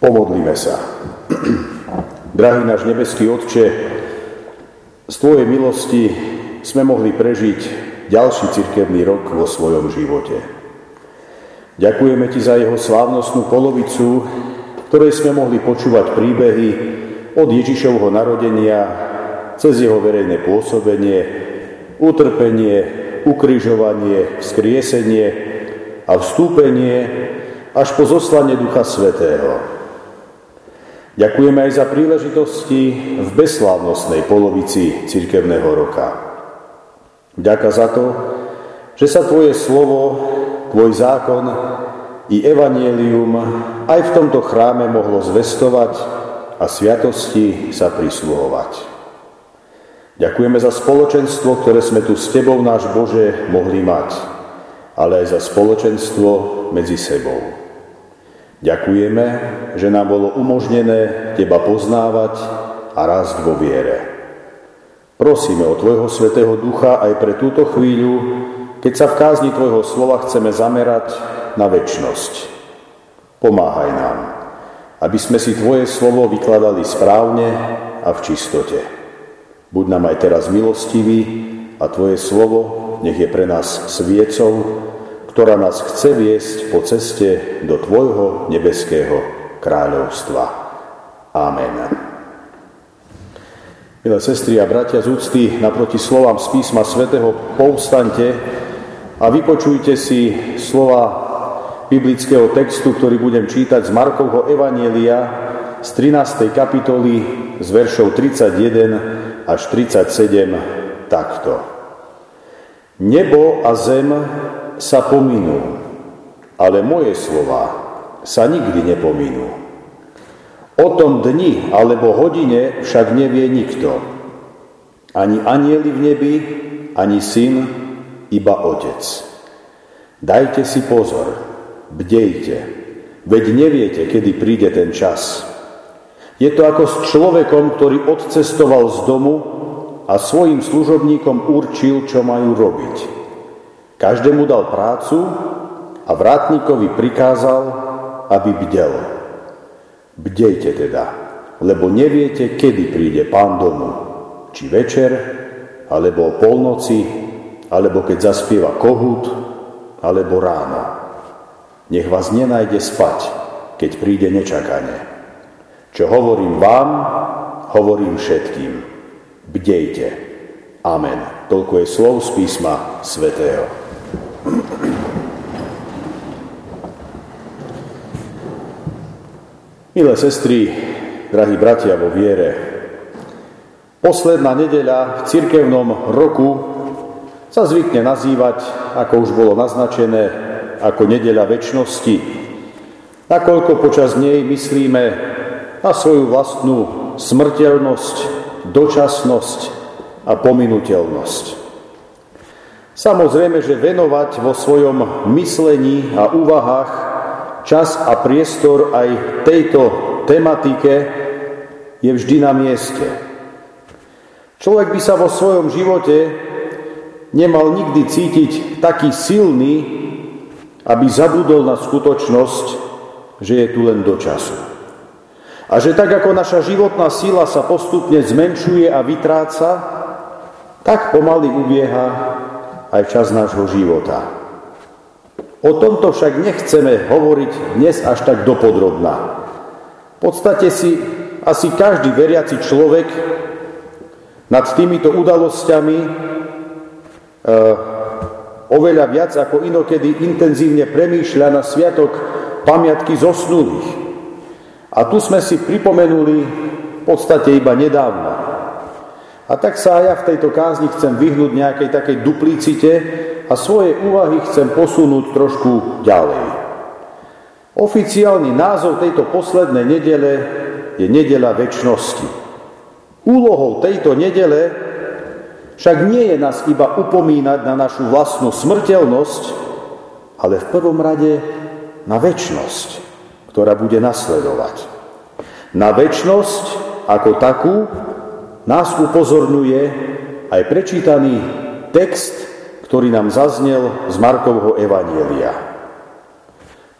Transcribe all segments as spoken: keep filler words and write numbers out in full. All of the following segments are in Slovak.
Pomodlíme sa. Drahý náš nebeský Otče, z Tvojej milosti sme mohli prežiť ďalší cirkevný rok vo svojom živote. Ďakujeme Ti za jeho slávnostnú polovicu, ktorej sme mohli počúvať príbehy od Ježišovho narodenia, cez jeho verejné pôsobenie, utrpenie, ukrižovanie, vzkriesenie a vstúpenie až po zoslanie Ducha Svätého. Ďakujeme aj za príležitosti v bezslávnostnej polovici cirkevného roka. Vďaka za to, že sa Tvoje slovo, Tvoj zákon i evanjelium aj v tomto chráme mohlo zvestovať a sviatosti sa prisluhovať. Ďakujeme za spoločenstvo, ktoré sme tu s Tebou, náš Bože, mohli mať, ale aj za spoločenstvo medzi sebou. Ďakujeme, že nám bolo umožnené Teba poznávať a rásť vo viere. Prosíme o Tvojho Svätého Ducha aj pre túto chvíľu, keď sa v kázni Tvojho slova chceme zamerať na večnosť. Pomáhaj nám, aby sme si Tvoje slovo vykladali správne a v čistote. Buď nám aj teraz milostivý a Tvoje slovo nech je pre nás sviecou, ktorá nás chce viesť po ceste do Tvojho nebeského kráľovstva. Amen. Milé sestry a bratia, z úcty naproti slovám z písma svätého povstaňte a vypočujte si slova biblického textu, ktorý budem čítať z Markovho evanjelia z trinástej kapitoly z veršov tridsaťjeden až tridsaťsedem takto. Nebo a zem sa pominú, ale moje slova sa nikdy nepominú. O tom dni alebo hodine však nevie nikto. Ani anjeli v nebi, ani syn, iba Otec. Dajte si pozor, bdejte, veď neviete, kedy príde ten čas. Je to ako s človekom, ktorý odcestoval z domu a svojim služobníkom určil, čo majú robiť. Každému dal prácu a vrátnikovi prikázal, aby bdel. Bdejte teda, lebo neviete, kedy príde pán domu, či večer, alebo o polnoci, alebo keď zaspieva kohút, alebo ráno. Nech vás nenájde spať, keď príde nečakane. Čo hovorím vám, hovorím všetkým. Bdejte. Amen. Toľko je slov z písma svätého. Milé sestry, drahí bratia vo viere, posledná nedeľa v cirkevnom roku sa zvykne nazývať, ako už bolo naznačené, ako nedeľa večnosti, nakoľko počas nej myslíme na svoju vlastnú smrteľnosť, dočasnosť a pominuteľnosť. Samozrejme, že venovať vo svojom myslení a úvahách čas a priestor aj tejto tematike je vždy na mieste. Človek by sa vo svojom živote nemal nikdy cítiť taký silný, aby zabudol na skutočnosť, že je tu len do času. A že tak, ako naša životná sila sa postupne zmenšuje a vytráca, tak pomaly ubieha aj čas nášho života. O tomto však nechceme hovoriť dnes až tak dopodrobná. V podstate si asi každý veriaci človek nad týmito udalosťami e, oveľa viac ako inokedy intenzívne premýšľa na sviatok pamiatky zosnulých. A tu sme si pripomenuli v podstate iba nedávno. A tak sa ja v tejto kázni chcem vyhnúť nejakej takej duplicite a svoje úvahy chcem posunúť trošku ďalej. Oficiálny názov tejto poslednej nedele je Nedeľa večnosti. Úlohou tejto nedele však nie je nás iba upomínať na našu vlastnú smrteľnosť, ale v prvom rade na večnosť, ktorá bude nasledovať. Na večnosť ako takú nás upozorňuje aj prečítaný text, ktorý nám zaznel z Markovho evanjelia.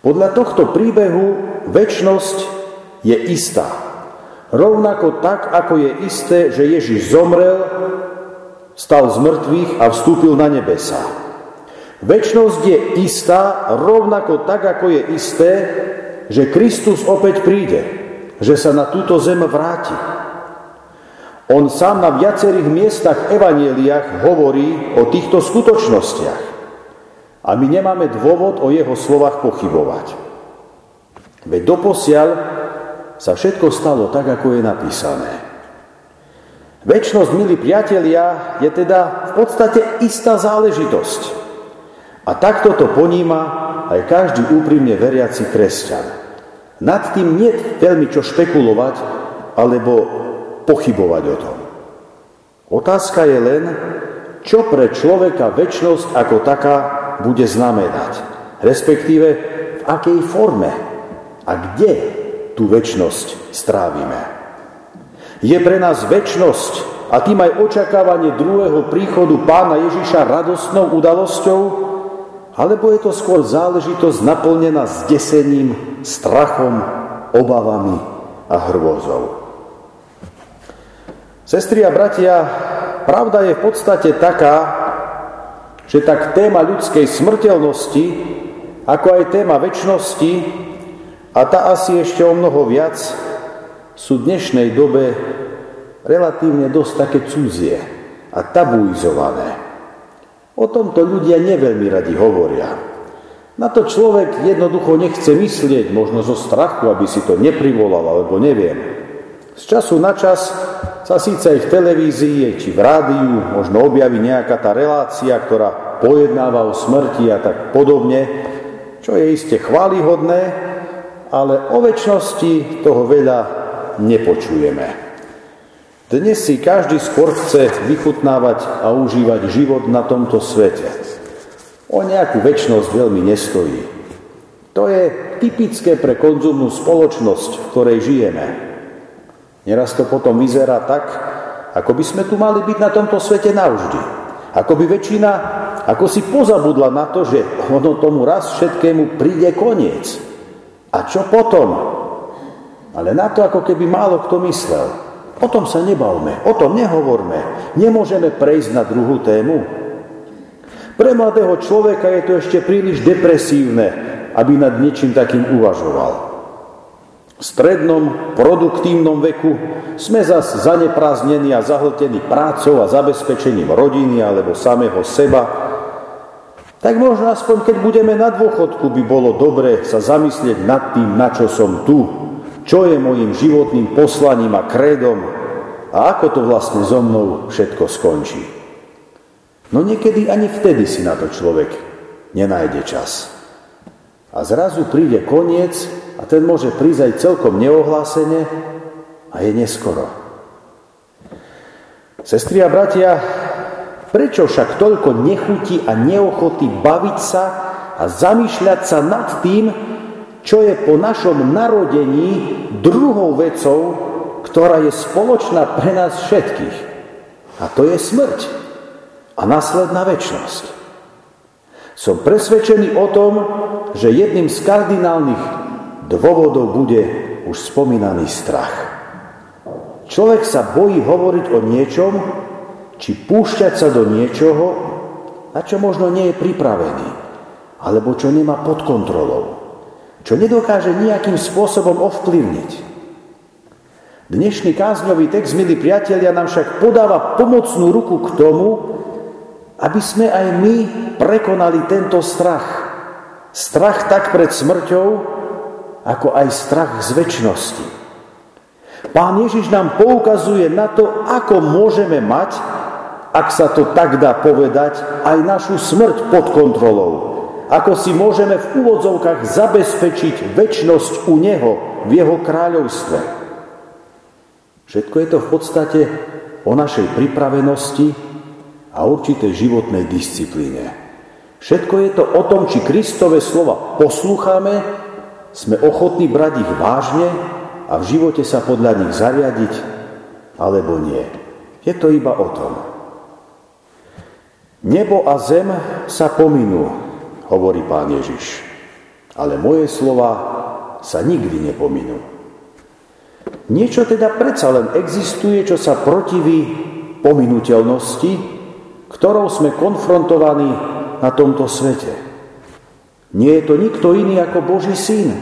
Podľa tohto príbehu večnosť je istá. Rovnako tak, ako je isté, že Ježiš zomrel, stal z mŕtvych a vstúpil na nebesá. Večnosť je istá, rovnako tak, ako je isté, že Kristus opäť príde, že sa na túto zem vráti. On sám na viacerých miestach v evanjeliách hovorí o týchto skutočnostiach. A my nemáme dôvod o jeho slovách pochybovať. Veď doposiaľ sa všetko stalo tak, ako je napísané. Večnosť, milí priatelia, je teda v podstate istá záležitosť. A takto to poníma aj každý úprimne veriaci kresťan. Nad tým nie je veľmi čo špekulovať alebo pochybovať o tom. Otázka je len, čo pre človeka večnosť ako taká bude znamenať, respektíve v akej forme a kde tú večnosť strávime. Je pre nás večnosť a tým aj očakávanie druhého príchodu Pána Ježiša radostnou udalosťou, alebo je to skôr záležitosť naplnená zdesením, strachom, obavami a hrôzou? Sestry a bratia, pravda je v podstate taká, že tak téma ľudskej smrteľnosti, ako aj téma večnosti, a tá asi ešte o mnoho viac, sú v dnešnej dobe relatívne dosť také cudzie a tabuizované. O tomto ľudia neveľmi radi hovoria. Na to človek jednoducho nechce myslieť, možno zo strachu, aby si to neprivolal, alebo neviem. Z času na čas sa síce aj v televízii, či v rádiu možno objaví nejaká tá relácia, ktorá pojednáva o smrti a tak podobne, čo je iste chválihodné, ale o večnosti toho veľa nepočujeme. Dnes si každý skôr chce vychutnávať a užívať život na tomto svete. O nejakú večnosť veľmi nestojí. To je typické pre konzumnú spoločnosť, v ktorej žijeme. Neraz to potom vyzerá tak, ako by sme tu mali byť na tomto svete navždy. Ako by väčšina, ako si pozabudla na to, že ono tomu raz všetkému príde koniec. A čo potom? Ale na to, ako keby málo kto myslel. O tom sa nebavme, o tom nehovorme. Nemôžeme prejsť na druhú tému. Pre mladého človeka je to ešte príliš depresívne, aby nad niečím takým uvažoval. V strednom, produktívnom veku sme zas zanepráznení a zahltení prácou a zabezpečením rodiny alebo samého seba. Tak možno aspoň, keď budeme na dôchodku, by bolo dobre sa zamyslieť nad tým, na čo som tu, čo je mojím životným poslaním a krédom a ako to vlastne so mnou všetko skončí. No niekedy ani vtedy si na to človek nenájde čas. A zrazu príde koniec, a ten môže prísť aj celkom neohlásene a je neskoro. Sestry a bratia, prečo však toľko nechutí a neochoty baviť sa a zamýšľať sa nad tým, čo je po našom narodení druhou vecou, ktorá je spoločná pre nás všetkých? A to je smrť a následná večnosť. Som presvedčený o tom, že jedným z kardinálnych dôvodov bude už spomínaný strach. Človek sa bojí hovoriť o niečom, či púšťať sa do niečoho, na čo možno nie je pripravený, alebo čo nemá pod kontrolou, čo nedokáže nejakým spôsobom ovplyvniť. Dnešný kázňový text, milí priatelia, nám však podáva pomocnú ruku k tomu, aby sme aj my prekonali tento strach. Strach tak pred smrťou, ako aj strach z večnosti. Pán Ježiš nám poukazuje na to, ako môžeme mať, ak sa to tak dá povedať, aj našu smrť pod kontrolou. Ako si môžeme v úvodzovkách zabezpečiť večnosť u Neho, v Jeho kráľovstve. Všetko je to v podstate o našej pripravenosti a určitej životnej disciplíne. Všetko je to o tom, či Kristove slova poslúchame, sme ochotní brať ich vážne a v živote sa podľa nich zariadiť, alebo nie. Je to iba o tom. Nebo a zem sa pominú, hovorí Pán Ježiš, ale moje slova sa nikdy nepominú. Niečo teda predsa len existuje, čo sa protiví pominuteľnosti, ktorou sme konfrontovaní na tomto svete. Nie je to nikto iný ako Boží Syn.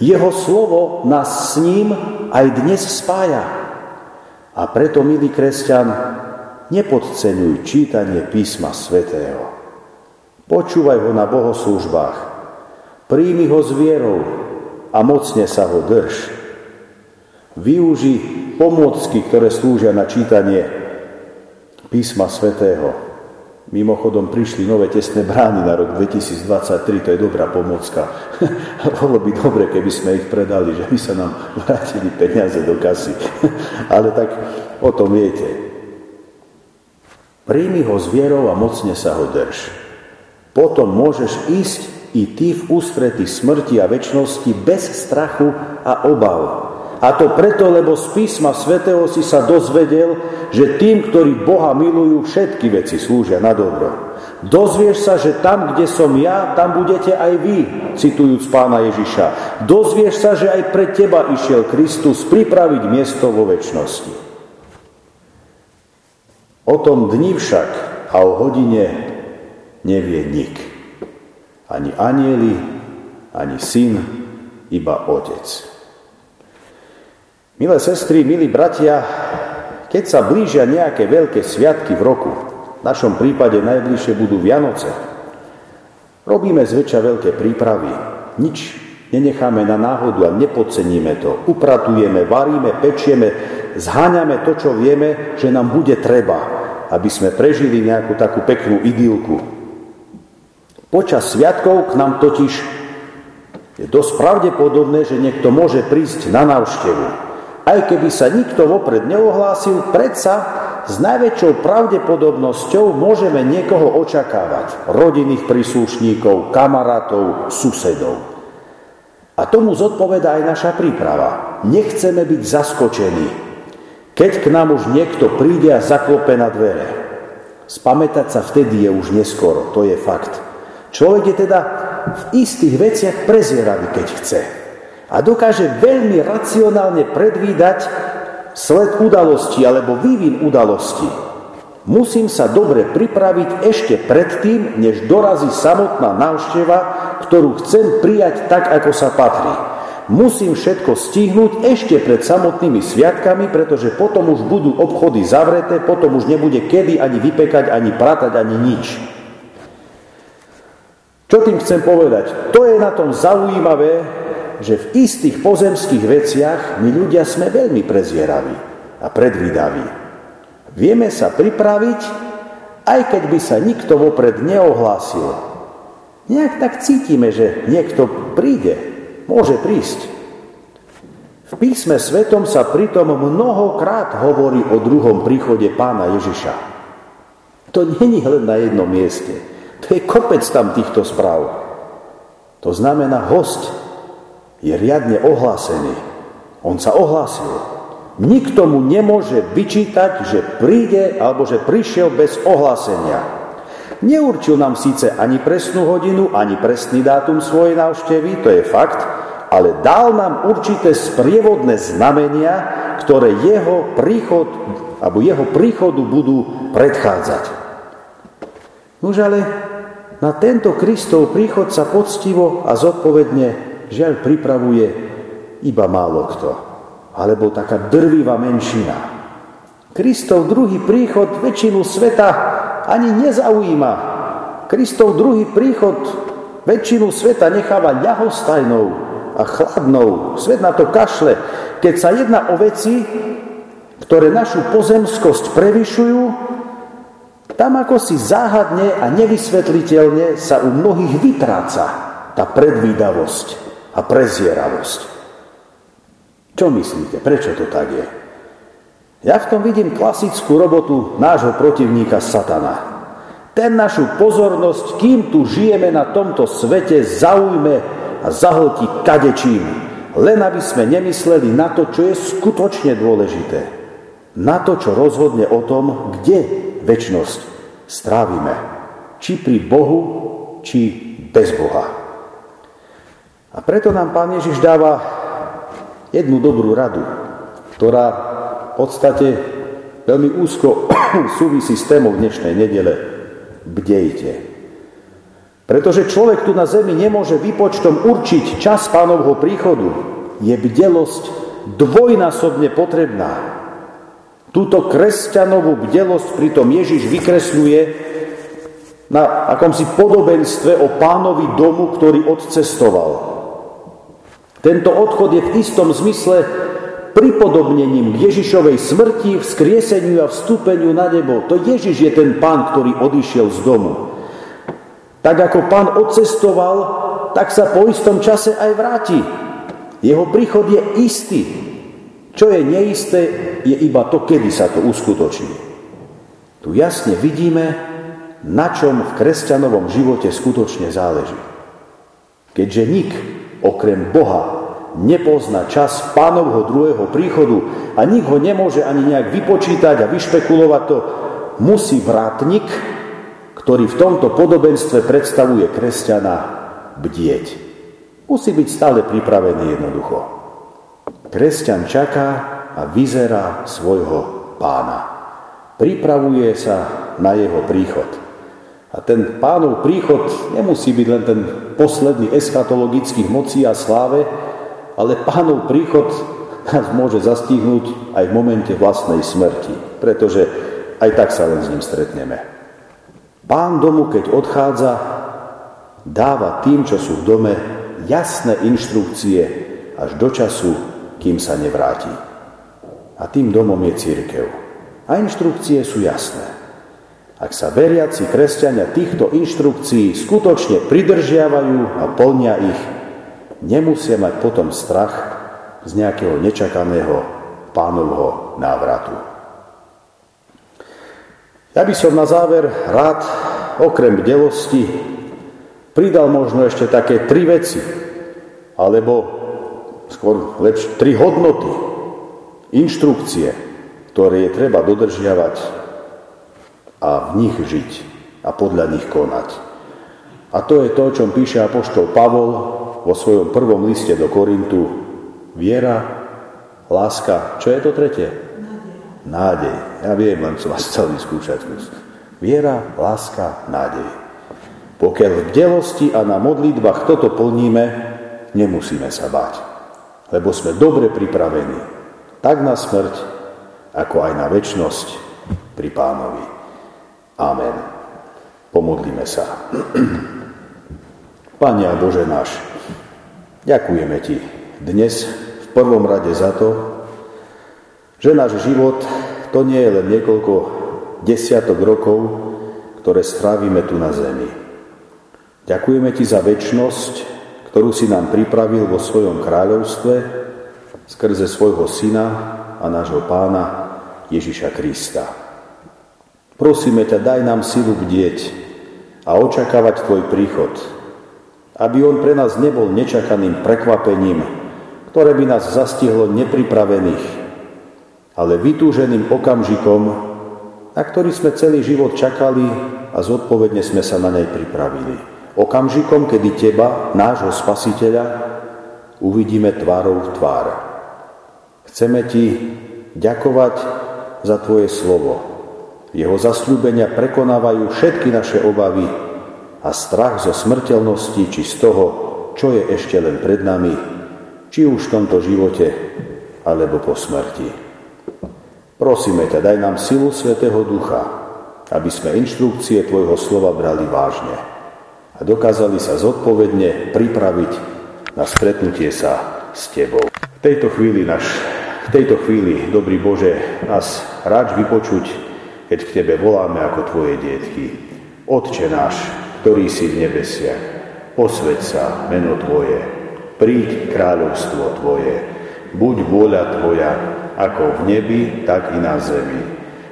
Jeho slovo nás s ním aj dnes spája. A preto, milý kresťan, nepodceňuj čítanie písma svätého. Počúvaj ho na bohoslúžbách, príjmi ho s vierou a mocne sa ho drž. Využi pomôcky, ktoré slúžia na čítanie písma svätého. Mimochodom prišli nové tesné brány na rok dvetisícdvadsaťtri, to je dobrá pomôcka. Bolo by dobre, keby sme ich predali, že by sa nám vrátili peniaze do kasy. Ale tak o tom viete. Príjmi ho s vierou a mocne sa ho drž. Potom môžeš ísť i ty v ústrety smrti a večnosti bez strachu a obav. A to preto, lebo z písma svätého si sa dozvedel, že tým, ktorí Boha milujú, všetky veci slúžia na dobro. Dozvieš sa, že tam, kde som ja, tam budete aj vy, citujúc pána Ježiša. Dozvieš sa, že aj pre teba išiel Kristus pripraviť miesto vo večnosti. O tom dni však a o hodine nevie nik. Ani anjeli, ani syn, iba otec. Milé sestry, milí bratia, keď sa blížia nejaké veľké sviatky v roku, v našom prípade najbližšie budú Vianoce, robíme zväčša veľké prípravy. Nič nenecháme na náhodu a nepodceníme to. Upratujeme, varíme, pečieme, zháňame to, čo vieme, že nám bude treba, aby sme prežili nejakú takú peknú idylku. Počas sviatkov k nám totiž je dosť pravdepodobné, že niekto môže prísť na návštevu. Aj keby sa nikto vopred neohlásil, predsa s najväčšou pravdepodobnosťou môžeme niekoho očakávať. Rodinných príslušníkov, kamarátov, susedov. A tomu zodpovedá aj naša príprava. Nechceme byť zaskočení, keď k nám už niekto príde a zaklope na dvere. Spamätať sa vtedy je už neskoro, to je fakt. Človek je teda v istých veciach prezieravý, keď chce. A dokáže veľmi racionálne predvídať sled udalosti alebo vývin udalosti. Musím sa dobre pripraviť ešte predtým, než dorazí samotná návšteva, ktorú chcem prijať tak, ako sa patrí. Musím všetko stihnúť ešte pred samotnými sviatkami, pretože potom už budú obchody zavreté, potom už nebude kedy ani vypekať, ani pratať, ani nič. Čo tým chcem povedať? To je na tom zaujímavé, že v istých pozemských veciach my ľudia sme veľmi prezieraví a predvídaví. Vieme sa pripraviť, aj keď by sa nikto vopred neohlásil. Nejak tak cítime, že niekto príde, môže prísť. V písme svätom sa pritom mnohokrát hovorí o druhom príchode pána Ježiša. To nie je len na jednom mieste. To je kopec tam týchto správ. To znamená, host je riadne ohlásený. On sa ohlásil. Nikto mu nemôže vyčítať, že príde alebo že prišiel bez ohlásenia. Neurčil nám síce ani presnú hodinu, ani presný dátum svojej návštevy, to je fakt, ale dal nám určité sprievodné znamenia, ktoré jeho príchod, alebo jeho príchodu budú predchádzať. Nože ale na tento Kristov príchod sa poctivo a zodpovedne žiaľ pripravuje iba málo kto, alebo taká drvivá menšina. Kristov druhý príchod väčšinu sveta ani nezaujíma. Kristov druhý príchod väčšinu sveta necháva ľahostajnou a chladnou. Svet na to kašle, keď sa jedná o veci, ktoré našu pozemskosť prevyšujú, tam ako si záhadne a nevysvetliteľne sa u mnohých vytráca tá predvídavosť a prezieravosť. Čo myslíte? Prečo to tak je? Ja v tom vidím klasickú robotu nášho protivníka Satana. Ten našu pozornosť, kým tu žijeme na tomto svete, zaujme a zahltí kadečím, len aby sme nemysleli na to, čo je skutočne dôležité. Na to, čo rozhodne o tom, kde večnosť strávime. Či pri Bohu, či bez Boha. A preto nám Pán Ježiš dáva jednu dobrú radu, ktorá v podstate veľmi úzko súvisí s témou dnešnej nedele. Bdejte. Pretože človek tu na zemi nemôže výpočtom určiť čas Pánovho príchodu. Je bdelosť dvojnásobne potrebná. Túto kresťanovú bdelosť pritom Ježiš vykresľuje na akomsi podobenstve o pánovi domu, ktorý odcestoval. Tento odchod je v istom zmysle pripodobnením Ježišovej smrti, vzkrieseniu a vstúpeniu na nebo. To Ježiš je ten pán, ktorý odišiel z domu. Tak ako pán odcestoval, tak sa po istom čase aj vráti. Jeho príchod je istý. Čo je neisté, je iba to, kedy sa to uskutoční. Tu jasne vidíme, na čom v kresťanovom živote skutočne záleží. Keďže nik, okrem Boha, nepozná čas pánovho druhého príchodu a nik ho nemôže ani nejak vypočítať a vyšpekulovať to, musí vrátnik, ktorý v tomto podobenstve predstavuje kresťana, bdieť. Musí byť stále pripravený jednoducho. Kresťan čaká a vyzerá svojho pána. Pripravuje sa na jeho príchod. A ten pánov príchod nemusí byť len ten posledný eschatologických mocí a sláve, ale pánov príchod nás môže zastihnúť aj v momente vlastnej smrti, pretože aj tak sa len s ním stretneme. Pán domu, keď odchádza, dáva tým, čo sú v dome, jasné inštrukcie až do času, kým sa nevráti. A tým domom je cirkev. A inštrukcie sú jasné. Ak sa veriaci kresťania týchto inštrukcií skutočne pridržiavajú a plnia ich, nemusia mať potom strach z nejakého nečakaného pánovho návratu. Ja by som na záver rád, okrem bdelosti, pridal možno ešte také tri veci, alebo skôr lepšie, tri hodnoty, inštrukcie, ktoré je treba dodržiavať a v nich žiť a podľa nich konať. A to je to, o čom píše apoštol Pavol vo svojom prvom liste do Korintu: viera, láska, čo je to tretie? Nádej. Nádej. Ja viem, len som vás chcel vyskúšať. Viera, láska, nádej. Pokiaľ v bdelosti a na modlitbách toto plníme, nemusíme sa báť, lebo sme dobre pripravení, tak na smrť, ako aj na večnosť pri Pánovi. Amen. Pomodlíme sa. Pane a Bože náš, ďakujeme Ti dnes v prvom rade za to, že náš život to nie je len niekoľko desiatok rokov, ktoré strávime tu na zemi. Ďakujeme Ti za večnosť, ktorú si nám pripravil vo svojom kráľovstve skrze svojho Syna a nášho Pána Ježiša Krista. Prosíme ťa, daj nám silu bdieť a očakávať Tvoj príchod, aby on pre nás nebol nečakaným prekvapením, ktoré by nás zastihlo nepripravených, ale vytúženým okamžikom, na ktorý sme celý život čakali a zodpovedne sme sa na nej pripravili. Okamžikom, kedy Teba, nášho Spasiteľa, uvidíme tvárou v tvár. Chceme Ti ďakovať za Tvoje slovo. Jeho zasľúbenia prekonávajú všetky naše obavy a strach zo smrteľnosti, či z toho, čo je ešte len pred nami, či už v tomto živote, alebo po smrti. Prosíme ťa, daj nám silu Svätého Ducha, aby sme inštrukcie Tvojho slova brali vážne a dokázali sa zodpovedne pripraviť na stretnutie sa s Tebou. V tejto chvíli, naš, v tejto chvíli, dobrý Bože, nás rád vypočuť, keď k Tebe voláme ako Tvoje dietky. Otče náš, ktorý si v nebesiach, posväť sa meno Tvoje, príď kráľovstvo Tvoje, buď vôľa Tvoja, ako v nebi, tak i na zemi.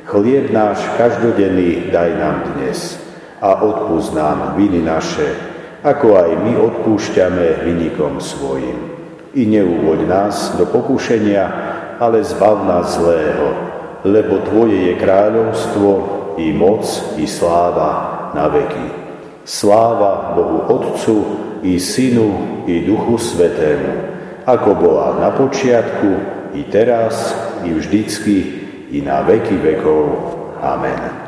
Chlieb náš každodenný daj nám dnes a odpúsť nám viny naše, ako aj my odpúšťame vinníkom svojim. I neuvoď nás do pokušenia, ale zbav nás zlého, lebo Tvoje je kráľovstvo, i moc, i sláva na veky. Sláva Bohu Otcu, i Synu, i Duchu Svätému, ako bola na počiatku, i teraz, i vždycky, i na veky vekov. Amen.